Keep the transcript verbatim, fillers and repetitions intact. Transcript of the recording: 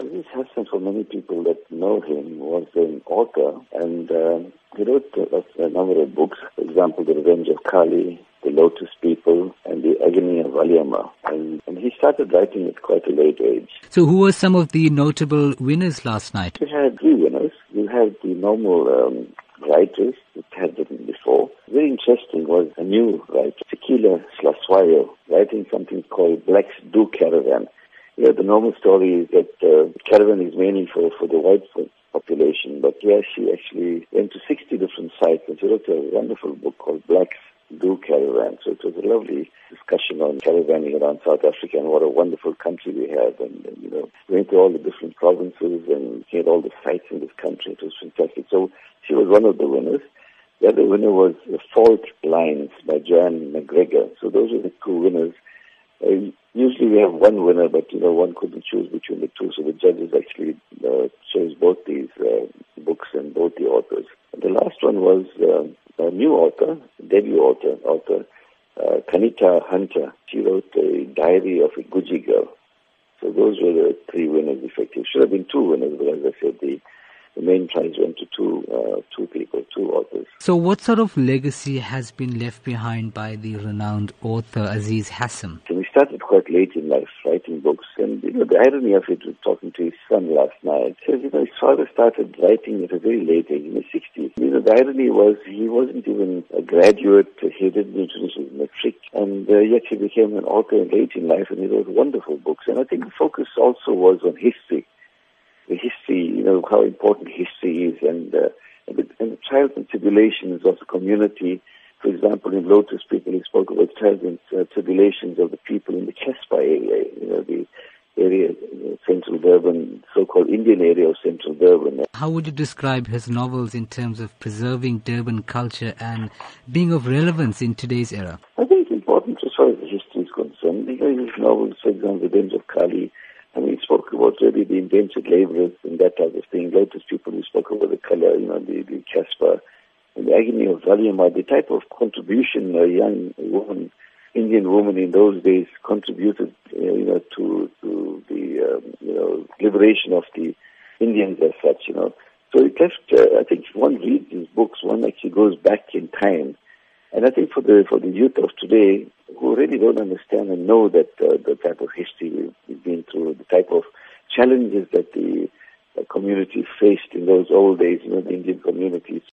Aziz Hassim, for many people that know him, was an author, and uh, he wrote a, a number of books. For example, The Revenge of Kali, The Lotus People, and The Agony of Valliamma. And, and he started writing at quite a late age. So who were some of the notable winners last night? We had three winners. We had the normal um, writers that had written before. Very interesting was a new writer, Tequila Slaswayo, writing something called Blacks Do Caravans. Yeah, the normal story is that uh, caravan is mainly for, for the white population, but yeah, she actually went to sixty different sites, and she wrote a wonderful book called Blacks Do Caravans. So it was a lovely discussion on caravanning around South Africa and what a wonderful country we have. And, and you know, we went to all the different provinces and had all the sites in this country. It was fantastic. So she was one of the winners. The other winner was The Fault Lines by Joanne McGregor. So those were the two winners. Uh, usually we have one winner, but, you know, one couldn't choose between the two. So the judges actually uh, chose both these uh, books and both the authors. And the last one was uh, a new author, debut author, author uh, Kanita Hunter. She wrote a Diary of a Guji Girl. So those were the three winners, effectively. Should have been two winners, but as I said, the, the main prize went to two, uh, two people, two authors. So what sort of legacy has been left behind by the renowned author Aziz Hassim? He started quite late in life writing books, and you know the irony of it was talking to his son last night. He says, you know, his father started writing at a very late age, in the sixties. You know, the irony was he wasn't even a graduate, he didn't finish his matric, and uh, yet he became an author late in life, and he wrote wonderful books. And I think the focus also was on history, the history, you know, how important history is, and, uh, and, the, and the trials and tribulations of the community. For example, in Lotus People, he spoke about trials and uh, tribulations of the people in the Chespa area, you know, the area, uh, central Durban, so-called Indian area of central Durban. How would you describe his novels in terms of preserving Durban culture and being of relevance in today's era? I think it's important as far as the history is concerned. Because his novels, for example, The Revenge of Kali, I mean, he spoke about really the indentured laborers and that type of thing. Lotus People, he spoke about the colour, you know, the, the Chespa. And The Agony of Valliamma, the type of contribution a young woman, Indian woman in those days contributed, you know, to, to the, um, you know, liberation of the Indians as such, you know. So it left, uh, I think if one reads these books, one actually goes back in time. And I think for the for the youth of today, who really don't understand and know that uh, the type of history we've been through, the type of challenges that the, the community faced in those old days, you know, the Indian communities.